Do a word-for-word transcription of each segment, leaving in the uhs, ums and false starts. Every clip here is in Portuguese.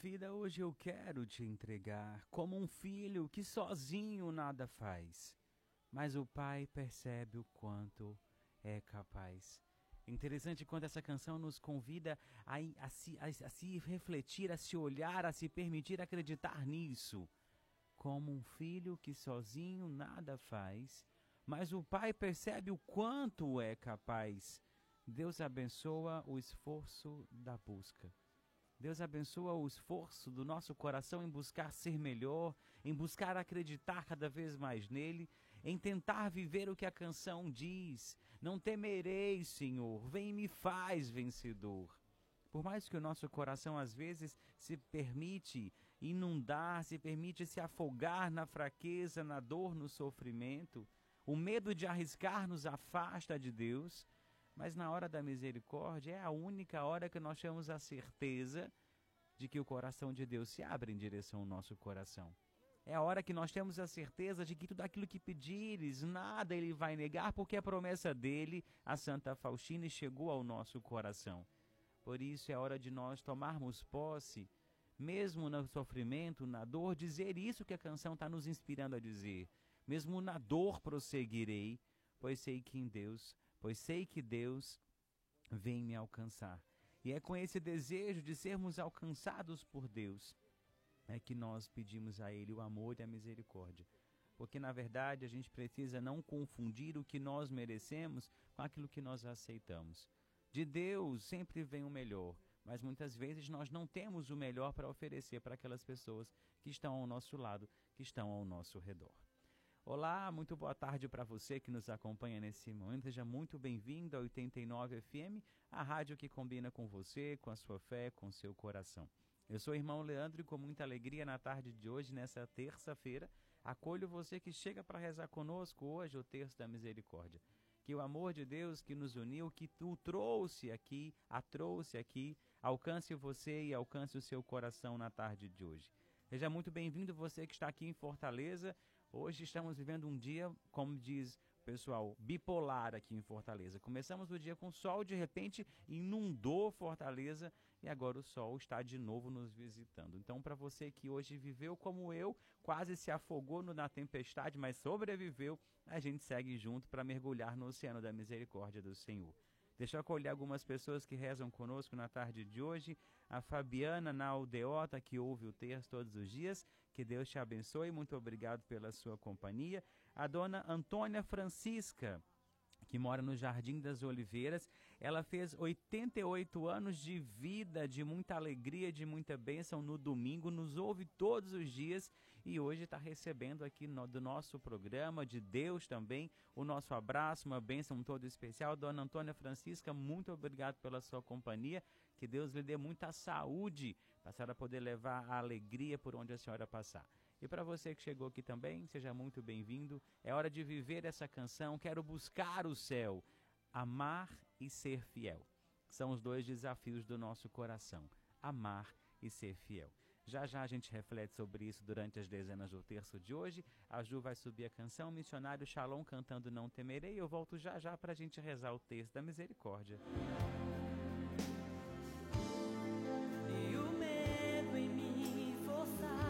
Vida, hoje eu quero te entregar como um filho que sozinho nada faz, mas o Pai percebe o quanto é capaz. Interessante quando essa canção nos convida a, a, se, a, a se refletir, a se olhar, a se permitir acreditar nisso. Como um filho que sozinho nada faz, mas o Pai percebe o quanto é capaz. Deus abençoa o esforço da busca. Deus abençoa o esforço do nosso coração em buscar ser melhor, em buscar acreditar cada vez mais nele, em tentar viver o que a canção diz. Não temerei, Senhor, vem e me faz vencedor. Por mais que o nosso coração às vezes se permite inundar, se permite se afogar na fraqueza, na dor, no sofrimento, o medo de arriscar nos afasta de Deus. Mas na hora da misericórdia é a única hora que nós temos a certeza de que o coração de Deus se abre em direção ao nosso coração. É a hora que nós temos a certeza de que tudo aquilo que pedires, nada Ele vai negar, porque a promessa dEle, a Santa Faustina, chegou ao nosso coração. Por isso é hora de nós tomarmos posse, mesmo no sofrimento, na dor, dizer isso que a canção está nos inspirando a dizer. Mesmo na dor prosseguirei, pois sei que em Deus... pois sei que Deus vem me alcançar. E é com esse desejo de sermos alcançados por Deus é que nós pedimos a Ele o amor e a misericórdia. porque na verdade a gente precisa não confundir o que nós merecemos com aquilo que nós aceitamos. De Deus sempre vem o melhor, mas muitas vezes nós não temos o melhor para oferecer para aquelas pessoas que estão ao nosso lado, que estão ao nosso redor. Olá, muito boa tarde para você que nos acompanha nesse momento. Seja muito bem-vindo a oitenta e nove F M, a rádio que combina com você, com a sua fé, com o seu coração. Eu sou o Irmão Leandro e com muita alegria na tarde de hoje, nessa terça-feira, acolho você que chega para rezar conosco hoje o Terço da Misericórdia. Que o amor de Deus que nos uniu, que o trouxe aqui, a trouxe aqui, alcance você e alcance o seu coração na tarde de hoje. Seja muito bem-vindo você que está aqui em Fortaleza. Hoje estamos vivendo um dia, como diz o pessoal, bipolar aqui em Fortaleza. Começamos o dia com sol, de repente inundou Fortaleza e agora o sol está de novo nos visitando. Então, para você que hoje viveu como eu, quase se afogou na tempestade, mas sobreviveu, a gente segue junto para mergulhar no oceano da misericórdia do Senhor. Deixa eu acolher algumas pessoas que rezam conosco na tarde de hoje. A Fabiana, na Aldeota, que ouve o terço todos os dias. Que Deus te abençoe. Muito obrigado pela sua companhia. A dona Antônia Francisca, que mora no Jardim das Oliveiras. Ela fez oitenta e oito anos de vida, de muita alegria, de muita bênção no domingo. Nos ouve todos os dias e hoje está recebendo aqui no, do nosso programa, de Deus também, o nosso abraço, uma bênção todo especial. Dona Antônia Francisca, muito obrigado pela sua companhia. Que Deus lhe dê muita saúde para a senhora poder levar a alegria por onde a senhora passar. E para você que chegou aqui também, seja muito bem-vindo. É hora de viver essa canção, quero buscar o céu, amar e ser fiel. São os dois desafios do nosso coração, amar e ser fiel. Já já a gente reflete sobre isso durante as dezenas do terço de hoje. A Ju vai subir a canção, Missionário Shalom cantando Não Temerei. Eu volto já já para a gente rezar o terço da misericórdia. E o medo em mim forçar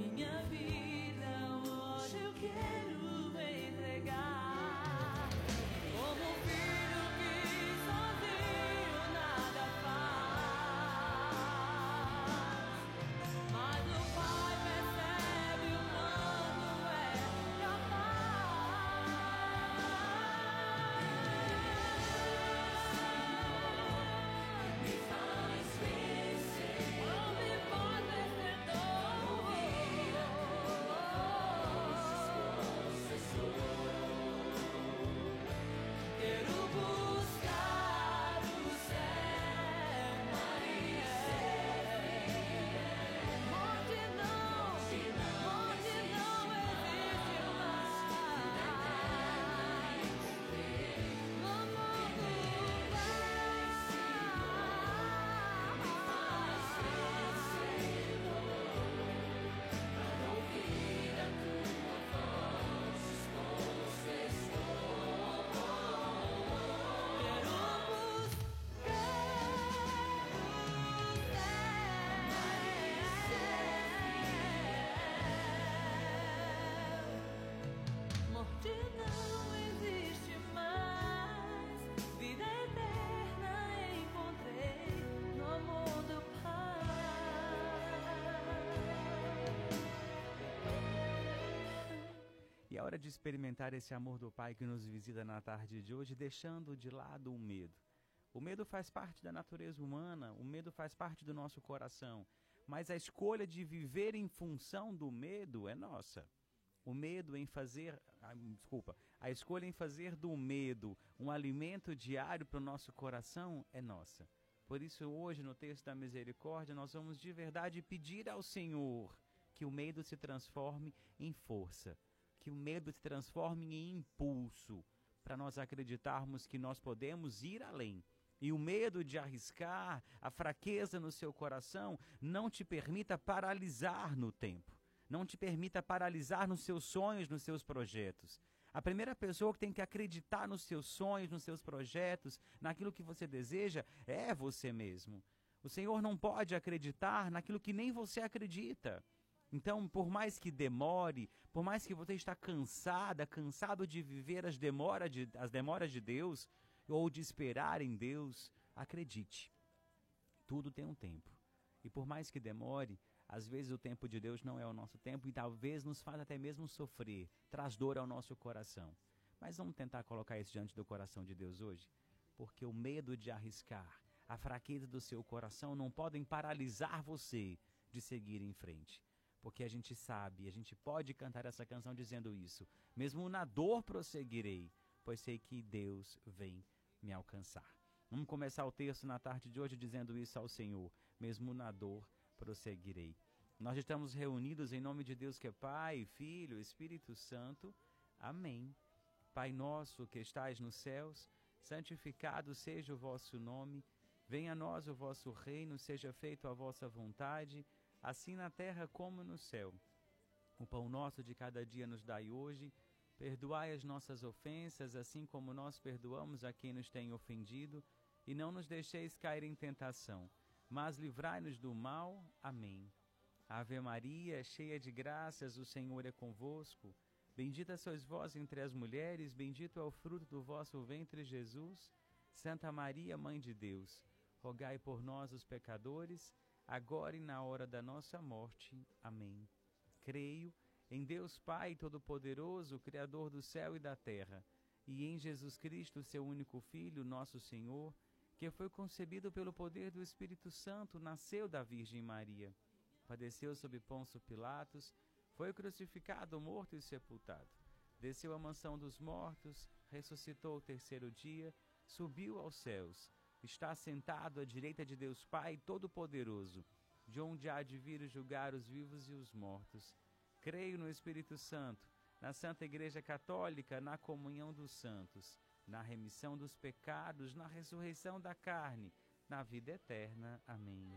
minha vida, hoje eu quero me entregar. É hora de experimentar esse amor do Pai que nos visita na tarde de hoje, deixando de lado o medo. O medo faz parte da natureza humana, o medo faz parte do nosso coração, mas a escolha de viver em função do medo é nossa. O medo em fazer, desculpa, a escolha em fazer do medo um alimento diário para o nosso coração é nossa. Por isso hoje no Terço da Misericórdia nós vamos de verdade pedir ao Senhor que o medo se transforme em força. Que o medo se transforme em impulso, para nós acreditarmos que nós podemos ir além. E o medo de arriscar, a fraqueza no seu coração, não te permita paralisar no tempo. Não te permita paralisar nos seus sonhos, nos seus projetos. A primeira pessoa que tem que acreditar nos seus sonhos, nos seus projetos, naquilo que você deseja, é você mesmo. O Senhor não pode acreditar naquilo que nem você acredita. Então, por mais que demore, por mais que você está cansada, cansado de viver as demoras de, as demoras de Deus, ou de esperar em Deus, acredite, tudo tem um tempo. E por mais que demore, Às vezes o tempo de Deus não é o nosso tempo e talvez nos faça até mesmo sofrer, traz dor ao nosso coração. Mas vamos tentar colocar isso diante do coração de Deus hoje, porque o medo de arriscar, a fraqueza do seu coração não podem paralisar você de seguir em frente. Porque a gente sabe, a gente pode cantar essa canção dizendo isso. Mesmo na dor prosseguirei, pois sei que Deus vem me alcançar. Vamos começar o texto na tarde de hoje dizendo isso ao Senhor. Mesmo na dor prosseguirei. Nós estamos reunidos em nome de Deus que é Pai, Filho, Espírito Santo. Amém. Pai nosso que estais nos céus, santificado seja o vosso nome. Venha a nós o vosso reino, seja feita a vossa vontade, assim na terra como no céu. O pão nosso de cada dia nos dai hoje. Perdoai as nossas ofensas, assim como nós perdoamos a quem nos tem ofendido. E não nos deixeis cair em tentação, mas livrai-nos do mal. Amém. Ave Maria, cheia de graças, o Senhor é convosco. Bendita sois vós entre as mulheres, bendito é o fruto do vosso ventre, Jesus. Santa Maria, Mãe de Deus, rogai por nós, os pecadores, agora e na hora da nossa morte. Amém. Creio em Deus Pai Todo-Poderoso, Criador do céu e da terra, e em Jesus Cristo, seu único Filho, nosso Senhor, que foi concebido pelo poder do Espírito Santo, nasceu da Virgem Maria, padeceu sob Pôncio Pilatos, foi crucificado, morto e sepultado, desceu à mansão dos mortos, ressuscitou ao terceiro dia, subiu aos céus, está sentado à direita de Deus Pai Todo-Poderoso, de onde há de vir julgar os vivos e os mortos. Creio no Espírito Santo, na Santa Igreja Católica, na comunhão dos santos, na remissão dos pecados, na ressurreição da carne, na vida eterna. Amém.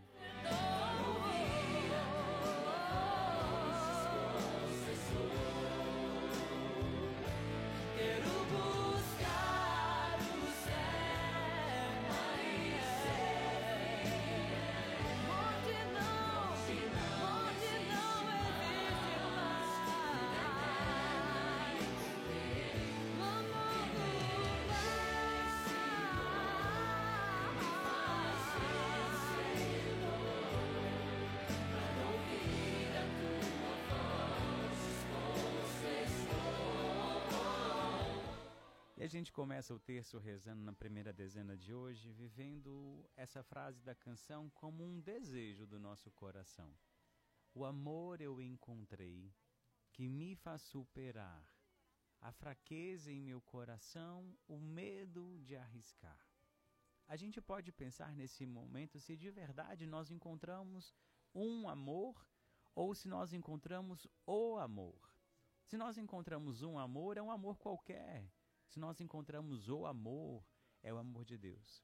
E a gente começa o terço rezando na primeira dezena de hoje, vivendo essa frase da canção como um desejo do nosso coração. O amor eu encontrei, que me faz superar a fraqueza em meu coração, o medo de arriscar. A gente pode pensar nesse momento se de verdade nós encontramos um amor ou se nós encontramos o amor. Se nós encontramos um amor, é um amor qualquer. Se nós encontramos o amor, é o amor de Deus.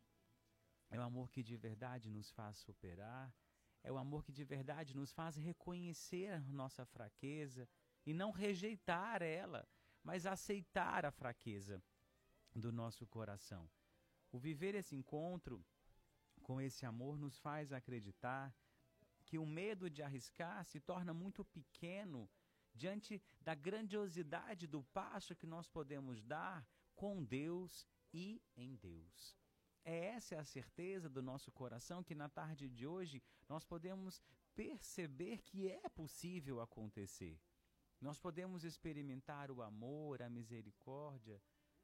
É o amor que de verdade nos faz superar, é o amor que de verdade nos faz reconhecer a nossa fraqueza e não rejeitar ela, mas aceitar a fraqueza do nosso coração. O viver esse encontro com esse amor nos faz acreditar que o medo de arriscar se torna muito pequeno diante da grandiosidade do passo que nós podemos dar com Deus e em Deus. É essa a certeza do nosso coração que na tarde de hoje nós podemos perceber que é possível acontecer. Nós podemos experimentar o amor, a misericórdia,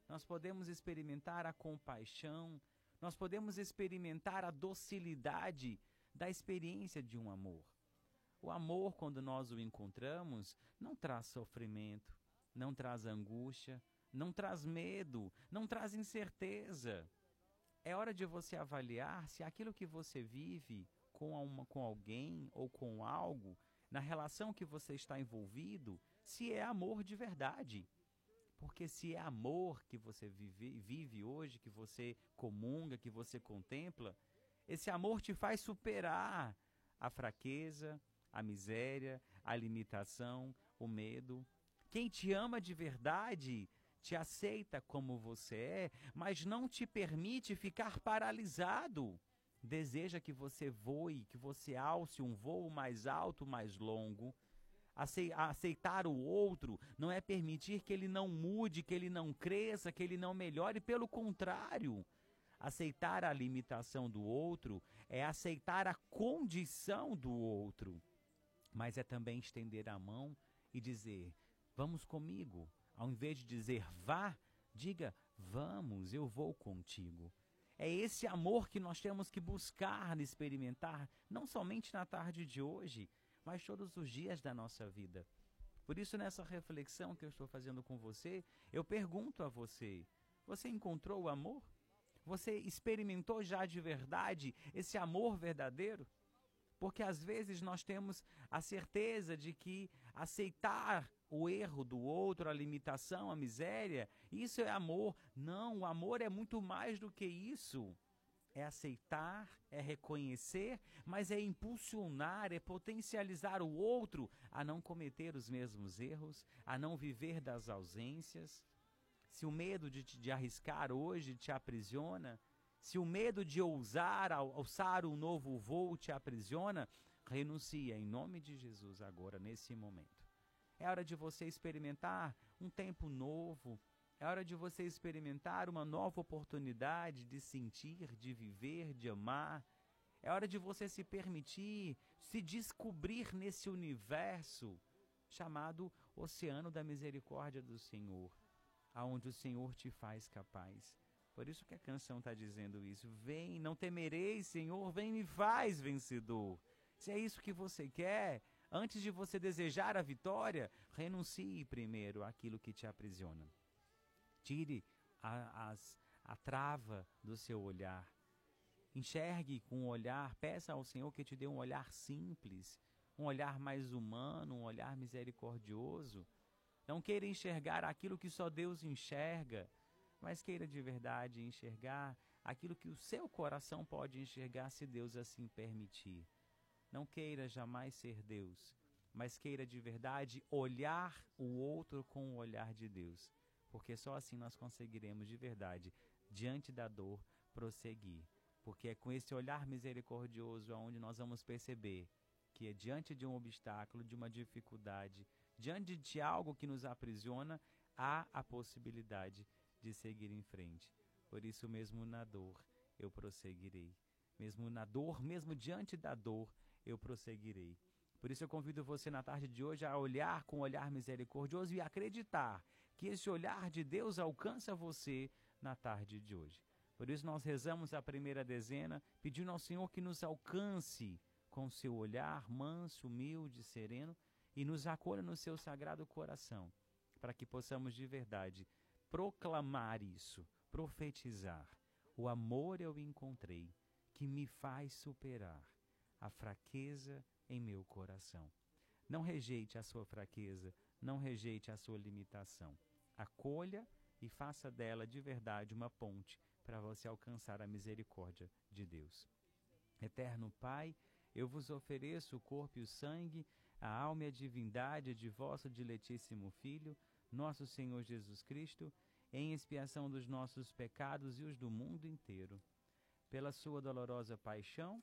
nós podemos experimentar a compaixão, nós podemos experimentar a docilidade da experiência de um amor. O amor, quando nós o encontramos, não traz sofrimento, não traz angústia, não traz medo, não traz incerteza. É hora de você avaliar se aquilo que você vive com, uma, com alguém ou com algo, na relação que você está envolvido, se é amor de verdade. Porque se é amor que você vive, vive hoje, que você comunga, que você contempla, esse amor te faz superar a fraqueza, a miséria, a limitação, o medo. Quem te ama de verdade te aceita como você é, mas não te permite ficar paralisado. Deseja que você voe, que você alce um voo mais alto, mais longo. Aceitar o outro não é permitir que ele não mude, que ele não cresça, que ele não melhore. Pelo contrário, aceitar a limitação do outro é aceitar a condição do outro. mas é também estender a mão e dizer, vamos comigo. Ao invés de dizer, vá, diga, vamos, eu vou contigo. É esse amor que nós temos que buscar, experimentar, não somente na tarde de hoje, mas todos os dias da nossa vida. Por isso, nessa reflexão que eu estou fazendo com você, eu pergunto a você, você encontrou o amor? Você experimentou já de verdade esse amor verdadeiro? Porque às vezes nós temos a certeza de que aceitar o erro do outro, a limitação, a miséria, isso é amor. Não, o amor é muito mais do que isso. É aceitar, é reconhecer, mas é impulsionar, é potencializar o outro a não cometer os mesmos erros, a não viver das ausências. Se o medo de, de arriscar hoje te aprisiona, se o medo de ousar, alçar um novo voo te aprisiona, renuncia em nome de Jesus agora, nesse momento. É hora de você experimentar um tempo novo, é hora de você experimentar uma nova oportunidade de sentir, de viver, de amar. É hora de você se permitir, se descobrir nesse universo chamado Oceano da Misericórdia do Senhor, aonde o Senhor te faz capaz. Por isso que a canção está dizendo isso. Vem, não temerei, Senhor, vem me faz vencedor. Se é isso que você quer, antes de você desejar a vitória, renuncie primeiro àquilo que te aprisiona. Tire a, as, a trava do seu olhar. Enxergue com o olhar, peça ao Senhor que te dê um olhar simples, um olhar mais humano, um olhar misericordioso. Não queira enxergar aquilo que só Deus enxerga, mas queira de verdade enxergar aquilo que o seu coração pode enxergar se Deus assim permitir. Não queira jamais ser Deus, mas queira de verdade olhar o outro com o olhar de Deus, porque só assim nós conseguiremos de verdade, diante da dor, prosseguir. Porque é com esse olhar misericordioso aonde nós vamos perceber que é diante de um obstáculo, de uma dificuldade, diante de algo que nos aprisiona, há a possibilidade de seguir em frente. Por isso, mesmo na dor, eu prosseguirei. Mesmo na dor, mesmo diante da dor, eu prosseguirei. Por isso, eu convido você na tarde de hoje a olhar com um olhar misericordioso e acreditar que esse olhar de Deus alcança você na tarde de hoje. Por isso, nós rezamos a primeira dezena, pedindo ao Senhor que nos alcance com seu olhar manso, humilde, sereno, e nos acolha no seu sagrado coração, para que possamos de verdade proclamar isso, profetizar. O amor eu encontrei, que me faz superar a fraqueza em meu coração. Não rejeite a sua fraqueza, não rejeite a sua limitação. Acolha e faça dela de verdade uma ponte para você alcançar a misericórdia de Deus. Eterno Pai, eu vos ofereço o corpo e o sangue, a alma e a divindade de vosso diletíssimo Filho, nosso Senhor Jesus Cristo, em expiação dos nossos pecados e os do mundo inteiro. Pela sua dolorosa paixão,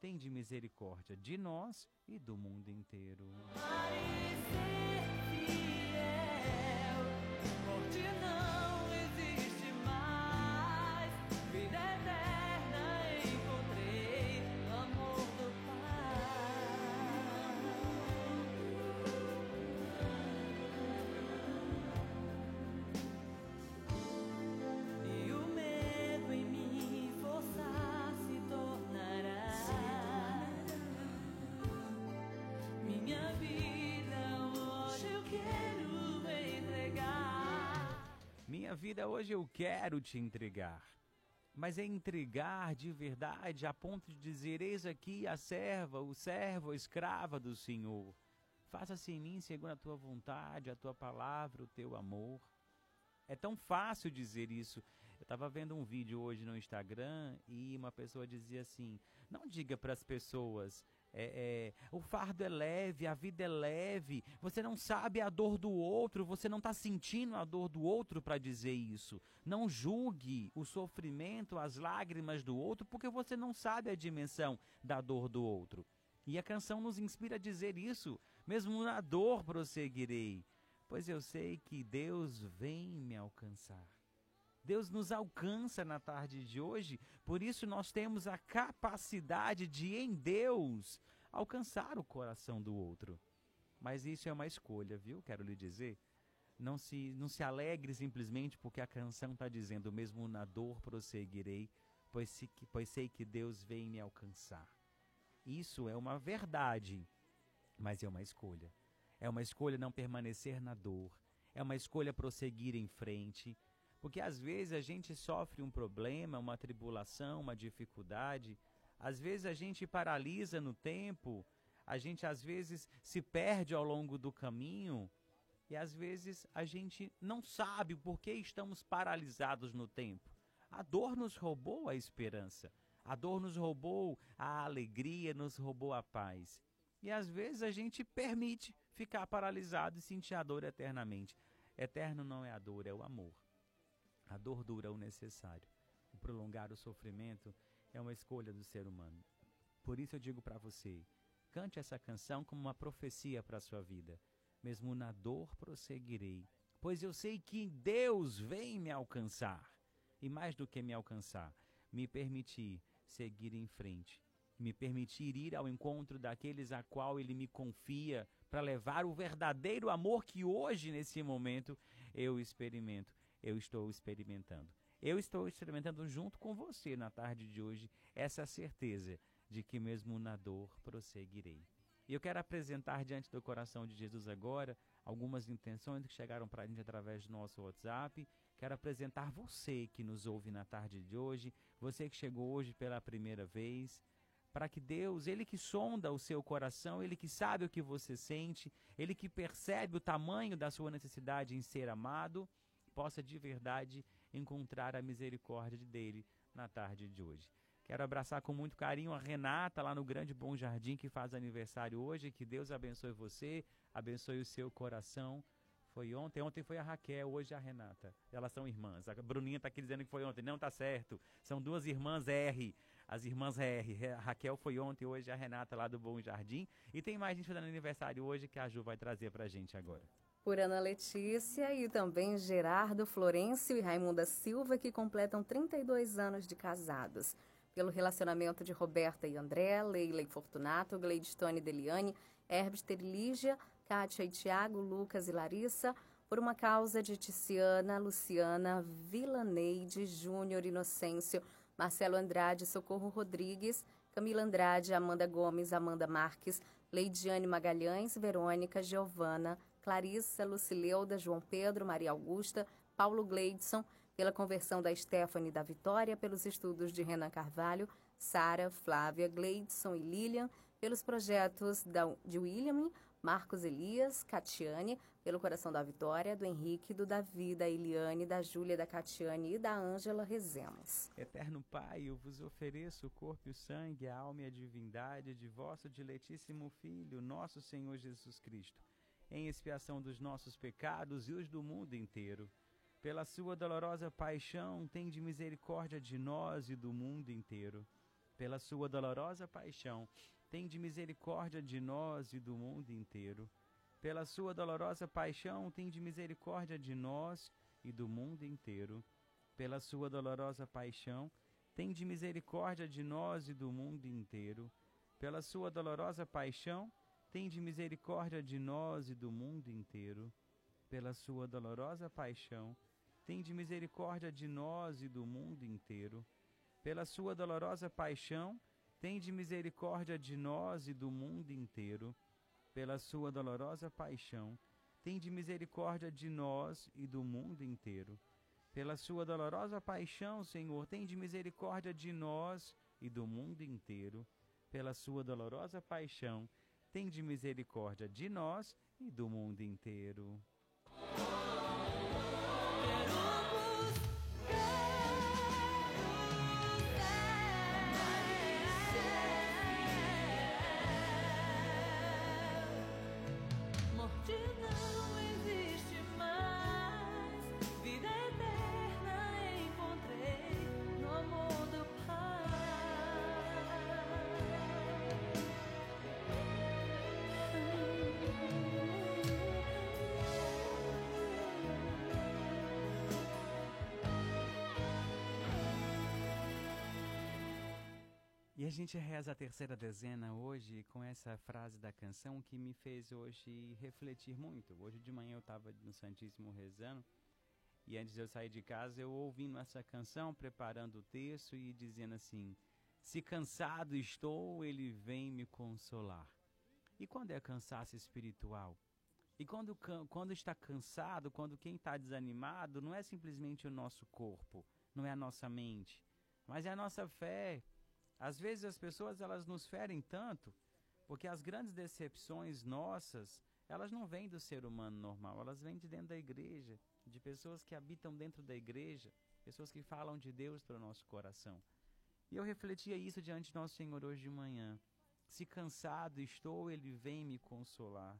tende misericórdia de nós e do mundo inteiro. Minha vida vida hoje eu quero te entregar. Mas é entregar de verdade a ponto de dizer, eis aqui a serva, o servo, a escrava do Senhor. Faça-se em mim segundo a tua vontade, a tua palavra, o teu amor. É tão fácil dizer isso. Eu estava vendo um vídeo hoje no Instagram e uma pessoa dizia assim, não diga para as pessoas, é, é, o fardo é leve, a vida é leve, você não sabe a dor do outro, você não está sentindo a dor do outro para dizer isso. Não julgue o sofrimento, as lágrimas do outro, porque você não sabe a dimensão da dor do outro. E a canção nos inspira a dizer isso, mesmo na dor prosseguirei, pois eu sei que Deus vem me alcançar. Deus nos alcança na tarde de hoje, por isso nós temos a capacidade de, em Deus, alcançar o coração do outro. Mas isso é uma escolha, viu? Quero lhe dizer, não se, não se alegre simplesmente porque a canção está dizendo, mesmo na dor prosseguirei, pois, se, pois sei que Deus vem me alcançar. Isso é uma verdade, mas é uma escolha. É uma escolha não permanecer na dor, é uma escolha prosseguir em frente, porque às vezes a gente sofre um problema, uma tribulação, uma dificuldade, às vezes a gente paralisa no tempo, a gente às vezes se perde ao longo do caminho e às vezes a gente não sabe por que estamos paralisados no tempo. A dor nos roubou a esperança. A dor nos roubou a alegria, nos roubou a paz. E às vezes a gente permite ficar paralisado e sentir a dor eternamente. Eterno não é a dor, é o amor. A dor dura o necessário. O prolongar o sofrimento é uma escolha do ser humano. Por isso eu digo para você, cante essa canção como uma profecia para a sua vida. Mesmo na dor prosseguirei, pois eu sei que Deus vem me alcançar. E mais do que me alcançar, me permitir seguir em frente, me permitir ir ao encontro daqueles a qual Ele me confia para levar o verdadeiro amor que hoje, nesse momento, eu experimento, eu estou experimentando. Eu estou experimentando junto com você na tarde de hoje essa certeza de que mesmo na dor prosseguirei. E eu quero apresentar diante do coração de Jesus agora algumas intenções que chegaram para a gente através do nosso WhatsApp. Quero apresentar você que nos ouve na tarde de hoje, você que chegou hoje pela primeira vez, para que Deus, Ele que sonda o seu coração, Ele que sabe o que você sente, Ele que percebe o tamanho da sua necessidade em ser amado, possa de verdade encontrar a misericórdia dEle na tarde de hoje. Quero abraçar com muito carinho a Renata, lá no Grande Bom Jardim, que faz aniversário hoje. Que Deus abençoe você, abençoe o seu coração. Foi ontem, ontem foi a Raquel, hoje a Renata. Elas são irmãs. A Bruninha está aqui dizendo que foi ontem. Não, tá certo. São duas irmãs R, as irmãs R. A Raquel foi ontem, hoje a Renata lá do Bom Jardim. E tem mais gente fazendo aniversário hoje que a Ju vai trazer para a gente agora. Por Ana Letícia e também Gerardo, Florencio e Raimunda Silva, que completam trinta e dois anos de casados. Pelo relacionamento de Roberta e André, Leila e Fortunato, Gleidstone e Deliane, Herbster e Lígia, Kátia e Tiago, Lucas e Larissa, por uma causa de Tiziana, Luciana, Vilaneide, Júnior, Inocêncio, Marcelo Andrade, Socorro Rodrigues, Camila Andrade, Amanda Gomes, Amanda Marques, Leidiane Magalhães, Verônica, Giovana, Clarissa, Lucileuda, João Pedro, Maria Augusta, Paulo Gleidson, pela conversão da Stephanie da Vitória, pelos estudos de Renan Carvalho, Sara, Flávia, Gleidson e Lilian, pelos projetos da, de William, Marcos Elias, Catiane, pelo coração da Vitória, do Henrique, do Davi, da Eliane, da Júlia, da Catiane e da Ângela Rezemos. Eterno Pai, eu vos ofereço o corpo e o sangue, a alma e a divindade de vosso diletíssimo Filho, nosso Senhor Jesus Cristo, em expiação dos nossos pecados e os do mundo inteiro. Pela sua dolorosa paixão, tende misericórdia de nós e do mundo inteiro. Pela sua dolorosa paixão, tende misericórdia de nós e do mundo inteiro. Pela sua dolorosa paixão, tende misericórdia de nós e do mundo inteiro. Pela sua dolorosa paixão, tende misericórdia de nós e do mundo inteiro. Pela sua dolorosa paixão, tende misericórdia de nós e do mundo inteiro. Pela sua dolorosa paixão, tende misericórdia de nós e do mundo inteiro. Pela sua dolorosa paixão, tende misericórdia de nós e do mundo inteiro. Pela sua dolorosa paixão, tende misericórdia de nós e do mundo inteiro. Pela sua dolorosa paixão, Senhor, tende misericórdia de nós e do mundo inteiro. Pela sua dolorosa paixão, tende misericórdia de nós e do mundo inteiro. E a gente reza a terceira dezena hoje com essa frase da canção que me fez hoje refletir muito. Hoje de manhã eu estava no Santíssimo rezando e antes de eu sair de casa eu ouvindo essa canção, preparando o texto e dizendo assim: se cansado estou, ele vem me consolar. E quando é cansaço espiritual? E quando, quando está cansado, quando quem está desanimado, não é simplesmente o nosso corpo, não é a nossa mente, mas é a nossa fé. Às vezes as pessoas elas nos ferem tanto, porque as grandes decepções nossas, elas não vêm do ser humano normal, elas vêm de dentro da igreja, de pessoas que habitam dentro da igreja, pessoas que falam de Deus para o nosso coração. E eu refletia isso diante de Nosso Senhor hoje de manhã. Se cansado estou, Ele vem me consolar.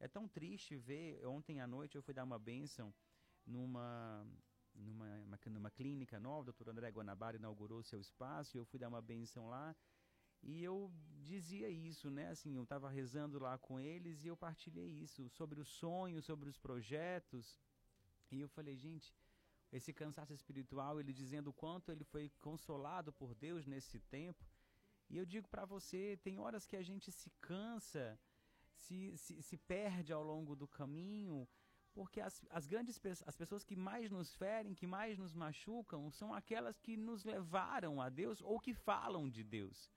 É tão triste ver, ontem à noite eu fui dar uma bênção numa... Numa, numa clínica nova, o doutor André Guanabara inaugurou seu espaço, e eu fui dar uma benção lá, e eu dizia isso, né, assim, eu estava rezando lá com eles, e eu partilhei isso, sobre os sonhos, sobre os projetos, e eu falei, gente, esse cansaço espiritual, ele dizendo o quanto ele foi consolado por Deus nesse tempo, e eu digo para você, tem horas que a gente se cansa, se, se, se perde ao longo do caminho, porque as, as grandes as pessoas que mais nos ferem, que mais nos machucam, são aquelas que nos levaram a Deus ou que falam de Deus.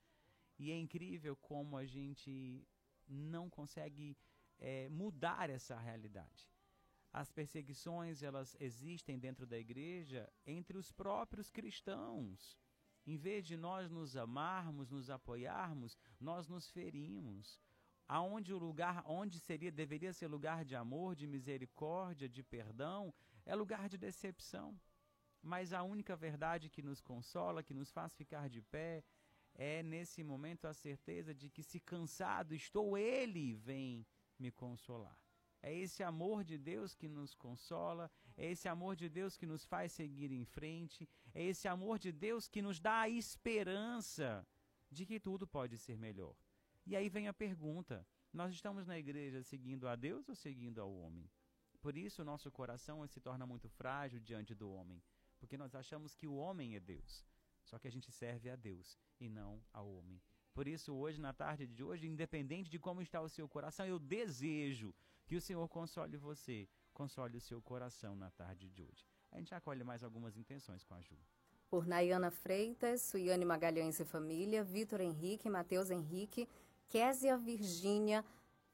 E é incrível como a gente não consegue é, mudar essa realidade. As perseguições, elas existem dentro da igreja entre os próprios cristãos. Em vez de nós nos amarmos, nos apoiarmos, nós nos ferimos. Aonde o lugar, onde seria, deveria ser lugar de amor, de misericórdia, de perdão, é lugar de decepção. Mas a única verdade que nos consola, que nos faz ficar de pé, é nesse momento a certeza de que se cansado estou, Ele vem me consolar. É esse amor de Deus que nos consola, é esse amor de Deus que nos faz seguir em frente, é esse amor de Deus que nos dá a esperança de que tudo pode ser melhor. E aí vem a pergunta, nós estamos na igreja seguindo a Deus ou seguindo ao homem? Por isso o nosso coração se torna muito frágil diante do homem, porque nós achamos que o homem é Deus, só que a gente serve a Deus e não ao homem. Por isso hoje, na tarde de hoje, independente de como está o seu coração, eu desejo que o Senhor console você, console o seu coração na tarde de hoje. A gente acolhe mais algumas intenções com a Ju. Por Nayana Freitas, Suiane Magalhães e família, Vitor Henrique, Matheus Henrique, Késia Virgínia,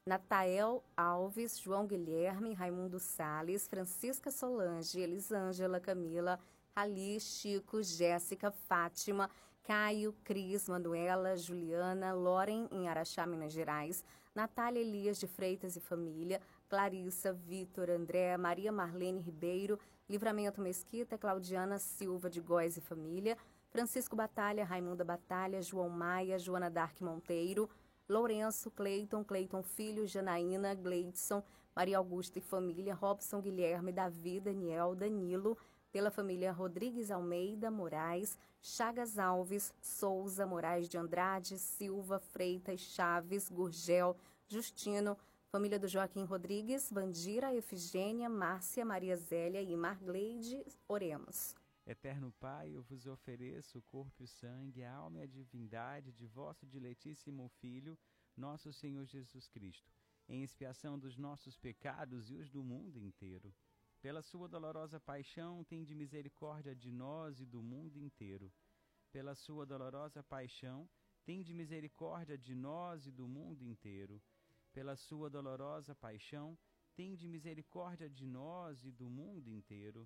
Natael Alves, João Guilherme, Raimundo Salles, Francisca Solange, Elisângela, Camila, Ali, Chico, Jéssica, Fátima, Caio, Cris, Manuela, Juliana, Loren, em Araxá, Minas Gerais, Natália Elias de Freitas e família, Clarissa, Vitor, André, Maria Marlene Ribeiro, Livramento Mesquita, Claudiana Silva de Góes e família, Francisco Batalha, Raimunda Batalha, João Maia, Joana Dark Monteiro, Lourenço, Cleiton, Cleiton Filho, Janaína, Gleidson, Maria Augusta e família, Robson, Guilherme, Davi, Daniel, Danilo, pela família Rodrigues Almeida, Moraes, Chagas Alves, Souza, Moraes de Andrade, Silva, Freitas, Chaves, Gurgel, Justino, família do Joaquim Rodrigues, Vandira, Efigênia, Márcia, Maria Zélia e Margleide, oremos. Eterno Pai, eu vos ofereço o corpo e o sangue, a alma e a divindade de vosso diletíssimo Filho, nosso Senhor Jesus Cristo, em expiação dos nossos pecados e os do mundo inteiro. Pela sua dolorosa paixão, tende misericórdia de nós e do mundo inteiro. Pela sua dolorosa paixão, tende misericórdia de nós e do mundo inteiro. Pela sua dolorosa paixão, tende misericórdia de nós e do mundo inteiro.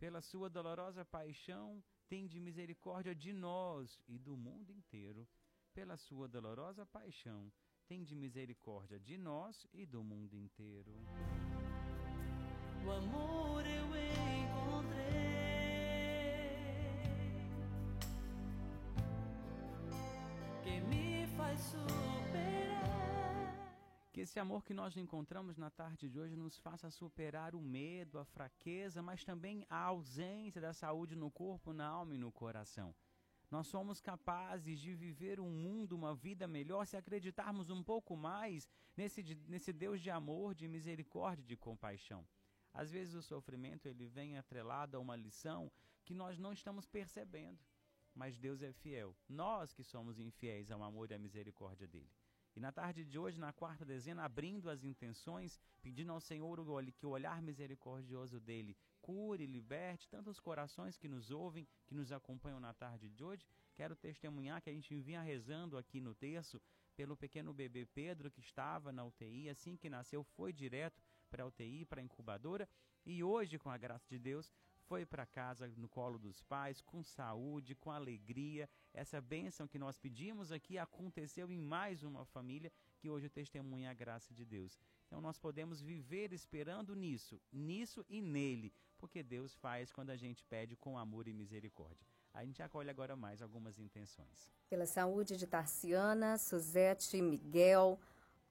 Pela sua dolorosa paixão, tende misericórdia de nós e do mundo inteiro. Pela sua dolorosa paixão, tende misericórdia de nós e do mundo inteiro. O amor eu encontrei, que me faz superar. Que esse amor que nós encontramos na tarde de hoje nos faça superar o medo, a fraqueza, mas também a ausência da saúde no corpo, na alma e no coração. Nós somos capazes de viver um mundo, uma vida melhor, se acreditarmos um pouco mais nesse, nesse Deus de amor, de misericórdia, de compaixão. Às vezes o sofrimento ele vem atrelado a uma lição que nós não estamos percebendo, mas Deus é fiel. Nós que somos infiéis ao amor e à misericórdia dele. E na tarde de hoje, na quarta dezena, abrindo as intenções, pedindo ao Senhor que o olhar misericordioso dele cure e liberte tantos corações que nos ouvem, que nos acompanham na tarde de hoje. Quero testemunhar que a gente vinha rezando aqui no terço pelo pequeno bebê Pedro, que estava na U T I, assim que nasceu foi direto para a U T I, para a incubadora, e hoje, com a graça de Deus, foi para casa no colo dos pais, com saúde, com alegria. Essa bênção que nós pedimos aqui aconteceu em mais uma família que hoje testemunha a graça de Deus. Então nós podemos viver esperando nisso, nisso e nele, porque Deus faz quando a gente pede com amor e misericórdia. A gente acolhe agora mais algumas intenções. Pela saúde de Tarciana, Suzete, Miguel,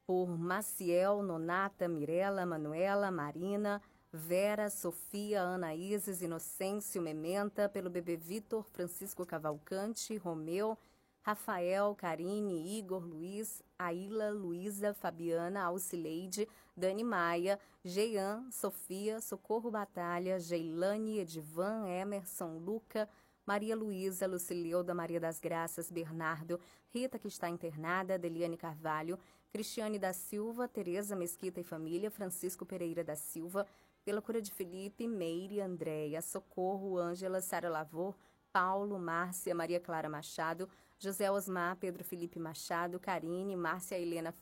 por Maciel, Nonata, Mirela, Manuela, Marina, Vera, Sofia, Ana Isis, Inocêncio, Mementa, pelo bebê Vitor, Francisco Cavalcante, Romeu, Rafael, Karine, Igor, Luiz, Aila, Luísa, Fabiana, Alcileide, Dani Maia, Jean, Sofia, Socorro Batalha, Geilane, Edivan, Emerson, Luca, Maria Luísa, Lucileuda, Maria das Graças, Bernardo, Rita, que está internada, Deliane Carvalho, Cristiane da Silva, Tereza Mesquita e família, Francisco Pereira da Silva, pela cura de Felipe, Meire, Andréia, Socorro, Ângela, Sara Lavor, Paulo, Márcia, Maria Clara Machado, José Osmar, Pedro Felipe Machado, Karine, Márcia Helena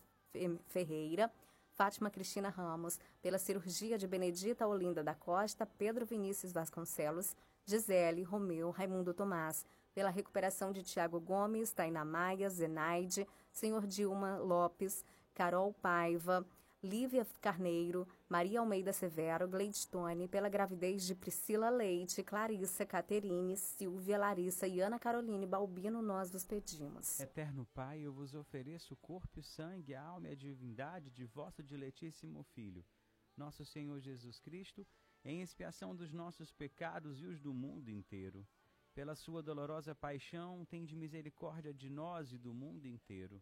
Ferreira, Fátima Cristina Ramos, pela cirurgia de Benedita Olinda da Costa, Pedro Vinícius Vasconcelos, Gisele, Romeu, Raimundo Tomás, pela recuperação de Tiago Gomes, Tainá Maia, Zenaide, Senhor Dilma Lopes, Carol Paiva, Lívia Carneiro, Maria Almeida Severo, Gleidstone, pela gravidez de Priscila Leite, Clarissa, Caterine, Silvia, Larissa e Ana Caroline Balbino, nós vos pedimos. Eterno Pai, eu vos ofereço o corpo e sangue, a alma e a divindade de vosso diletíssimo Filho, nosso Senhor Jesus Cristo, em expiação dos nossos pecados e os do mundo inteiro. Pela sua dolorosa paixão, tende misericórdia de nós e do mundo inteiro.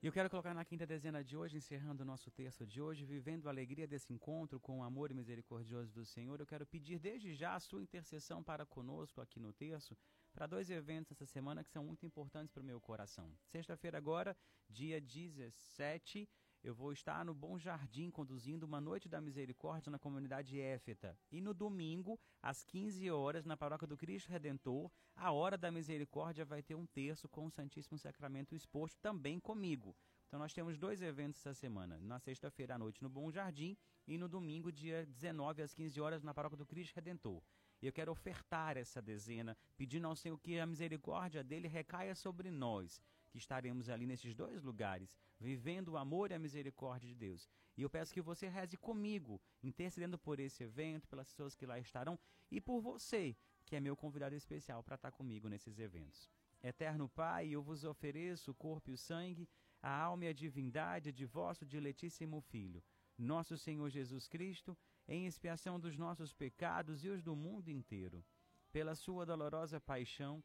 E eu quero colocar na quinta dezena de hoje, encerrando o nosso terço de hoje, vivendo a alegria desse encontro com o amor misericordioso do Senhor. Eu quero pedir desde já a sua intercessão para conosco aqui no terço, para dois eventos essa semana que são muito importantes para o meu coração. Sexta-feira agora, dia dezessete, eu vou estar no Bom Jardim conduzindo uma noite da misericórdia na comunidade Éfeta. E no domingo, às quinze horas, na Paróquia do Cristo Redentor, a Hora da Misericórdia vai ter um terço com o Santíssimo Sacramento exposto também comigo. Então nós temos dois eventos essa semana, na sexta-feira à noite no Bom Jardim e no domingo, dia dezenove, às quinze horas, na Paróquia do Cristo Redentor. E eu quero ofertar essa dezena, pedindo ao Senhor que a misericórdia dele recaia sobre nós, que estaremos ali nesses dois lugares, vivendo o amor e a misericórdia de Deus. E eu peço que você reze comigo, intercedendo por esse evento, pelas pessoas que lá estarão e por você, que é meu convidado especial para estar comigo nesses eventos. Eterno Pai, eu vos ofereço o corpo e o sangue, a alma e a divindade de vosso diletíssimo Filho, nosso Senhor Jesus Cristo, em expiação dos nossos pecados e os do mundo inteiro. Pela sua dolorosa paixão,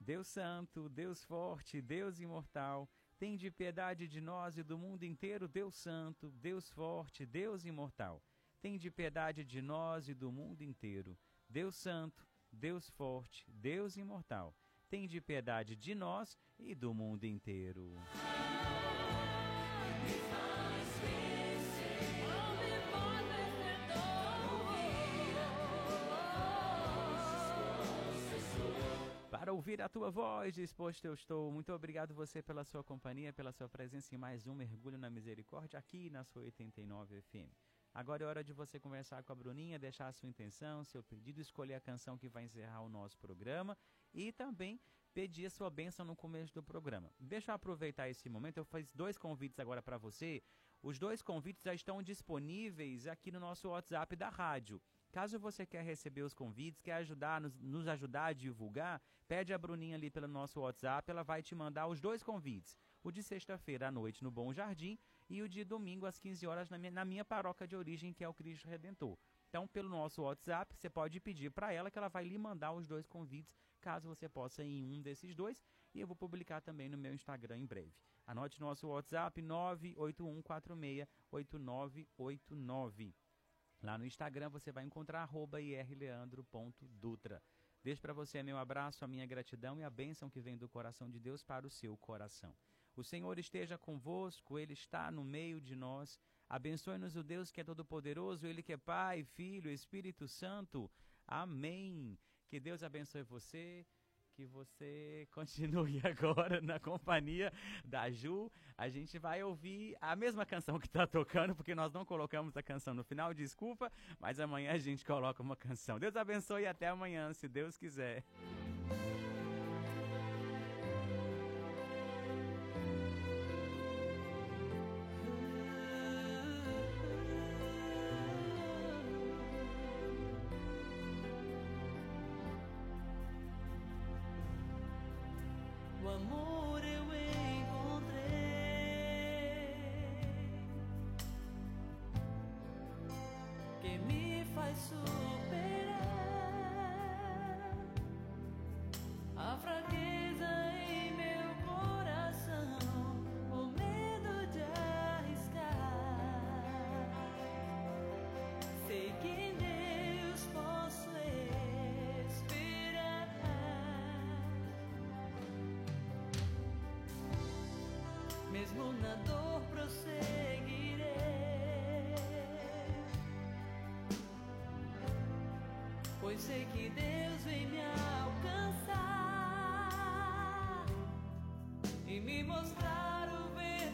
Deus Santo, Deus Forte, Deus Imortal, tende piedade de nós e do mundo inteiro. Deus Santo, Deus Forte, Deus Imortal, tende piedade de nós e do mundo inteiro. Deus Santo, Deus Forte, Deus Imortal, tende piedade de nós e do mundo inteiro. Para ouvir a tua voz, disposto eu estou. Muito obrigado você pela sua companhia, pela sua presença em mais um Mergulho na Misericórdia aqui na sua oitenta e nove F M. Agora é hora de você conversar com a Bruninha, deixar a sua intenção, seu pedido, escolher a canção que vai encerrar o nosso programa e também pedir a sua bênção no começo do programa. Deixa eu aproveitar esse momento, eu fiz dois convites agora para você. Os dois convites já estão disponíveis aqui no nosso WhatsApp da rádio. Caso você quer receber os convites, quer ajudar, nos, nos ajudar a divulgar, pede a Bruninha ali pelo nosso WhatsApp, ela vai te mandar os dois convites. O de sexta-feira à noite no Bom Jardim e o de domingo às quinze horas na minha, na minha paróquia de origem, que é o Cristo Redentor. Então, pelo nosso WhatsApp, você pode pedir para ela que ela vai lhe mandar os dois convites, caso você possa ir em um desses dois. E eu vou publicar também no meu Instagram em breve. Anote nosso WhatsApp nove oito um quatro seis oito nove oito nove. Lá no Instagram você vai encontrar arroba irleandro ponto dutra. Deixo para você meu abraço, a minha gratidão e a bênção que vem do coração de Deus para o seu coração. O Senhor esteja convosco, Ele está no meio de nós. Abençoe-nos o Deus que é todo-poderoso, Ele que é Pai, Filho, Espírito Santo. Amém. Que Deus abençoe você. Que você continue agora na companhia da Ju. A gente vai ouvir a mesma canção que está tocando, porque nós não colocamos a canção no final, desculpa, mas amanhã a gente coloca uma canção. Deus abençoe e até amanhã, se Deus quiser. Mesmo na dor prosseguirei, pois sei que Deus vem me alcançar e me mostrar o verdadeiro.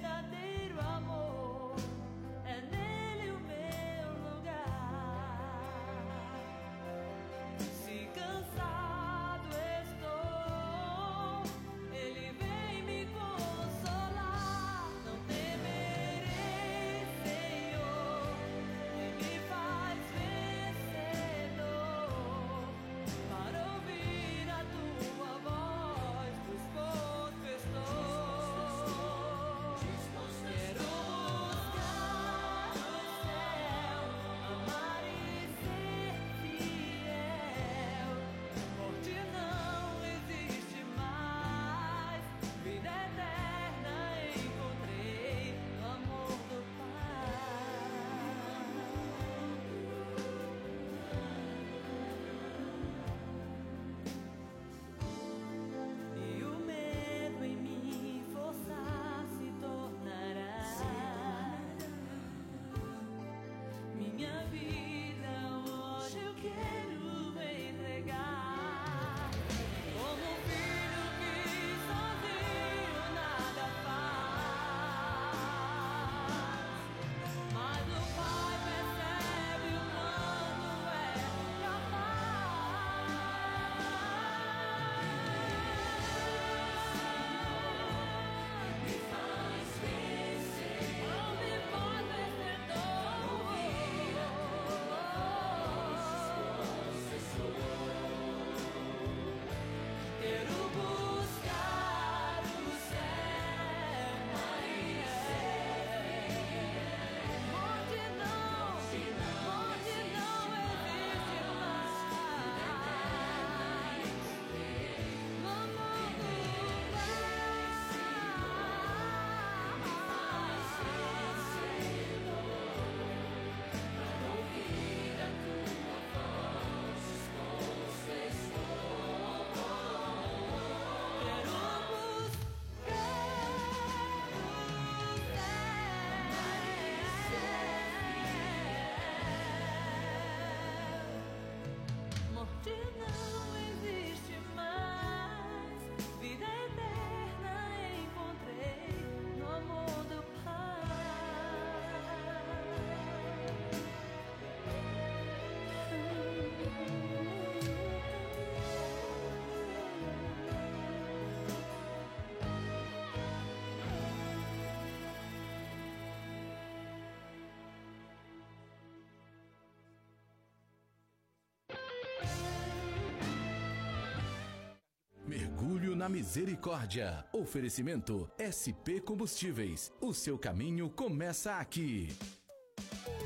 Na Misericórdia. Oferecimento S P Combustíveis. O seu caminho começa aqui.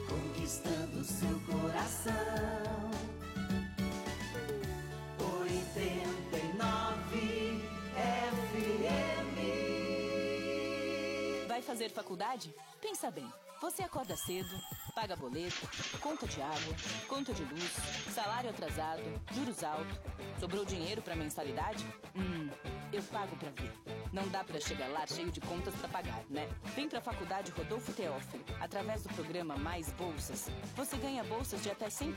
Conquistando seu coração. oitenta e nove F M. Vai fazer faculdade? Pensa bem. Você acorda cedo, paga boleto, conta de água, conta de luz, salário atrasado, juros altos. Sobrou dinheiro pra mensalidade? Hum, eu pago pra ver. Não dá pra chegar lá cheio de contas pra pagar, né? Vem pra Faculdade Rodolfo Teófilo. Através do programa Mais Bolsas, você ganha bolsas de até cem por cento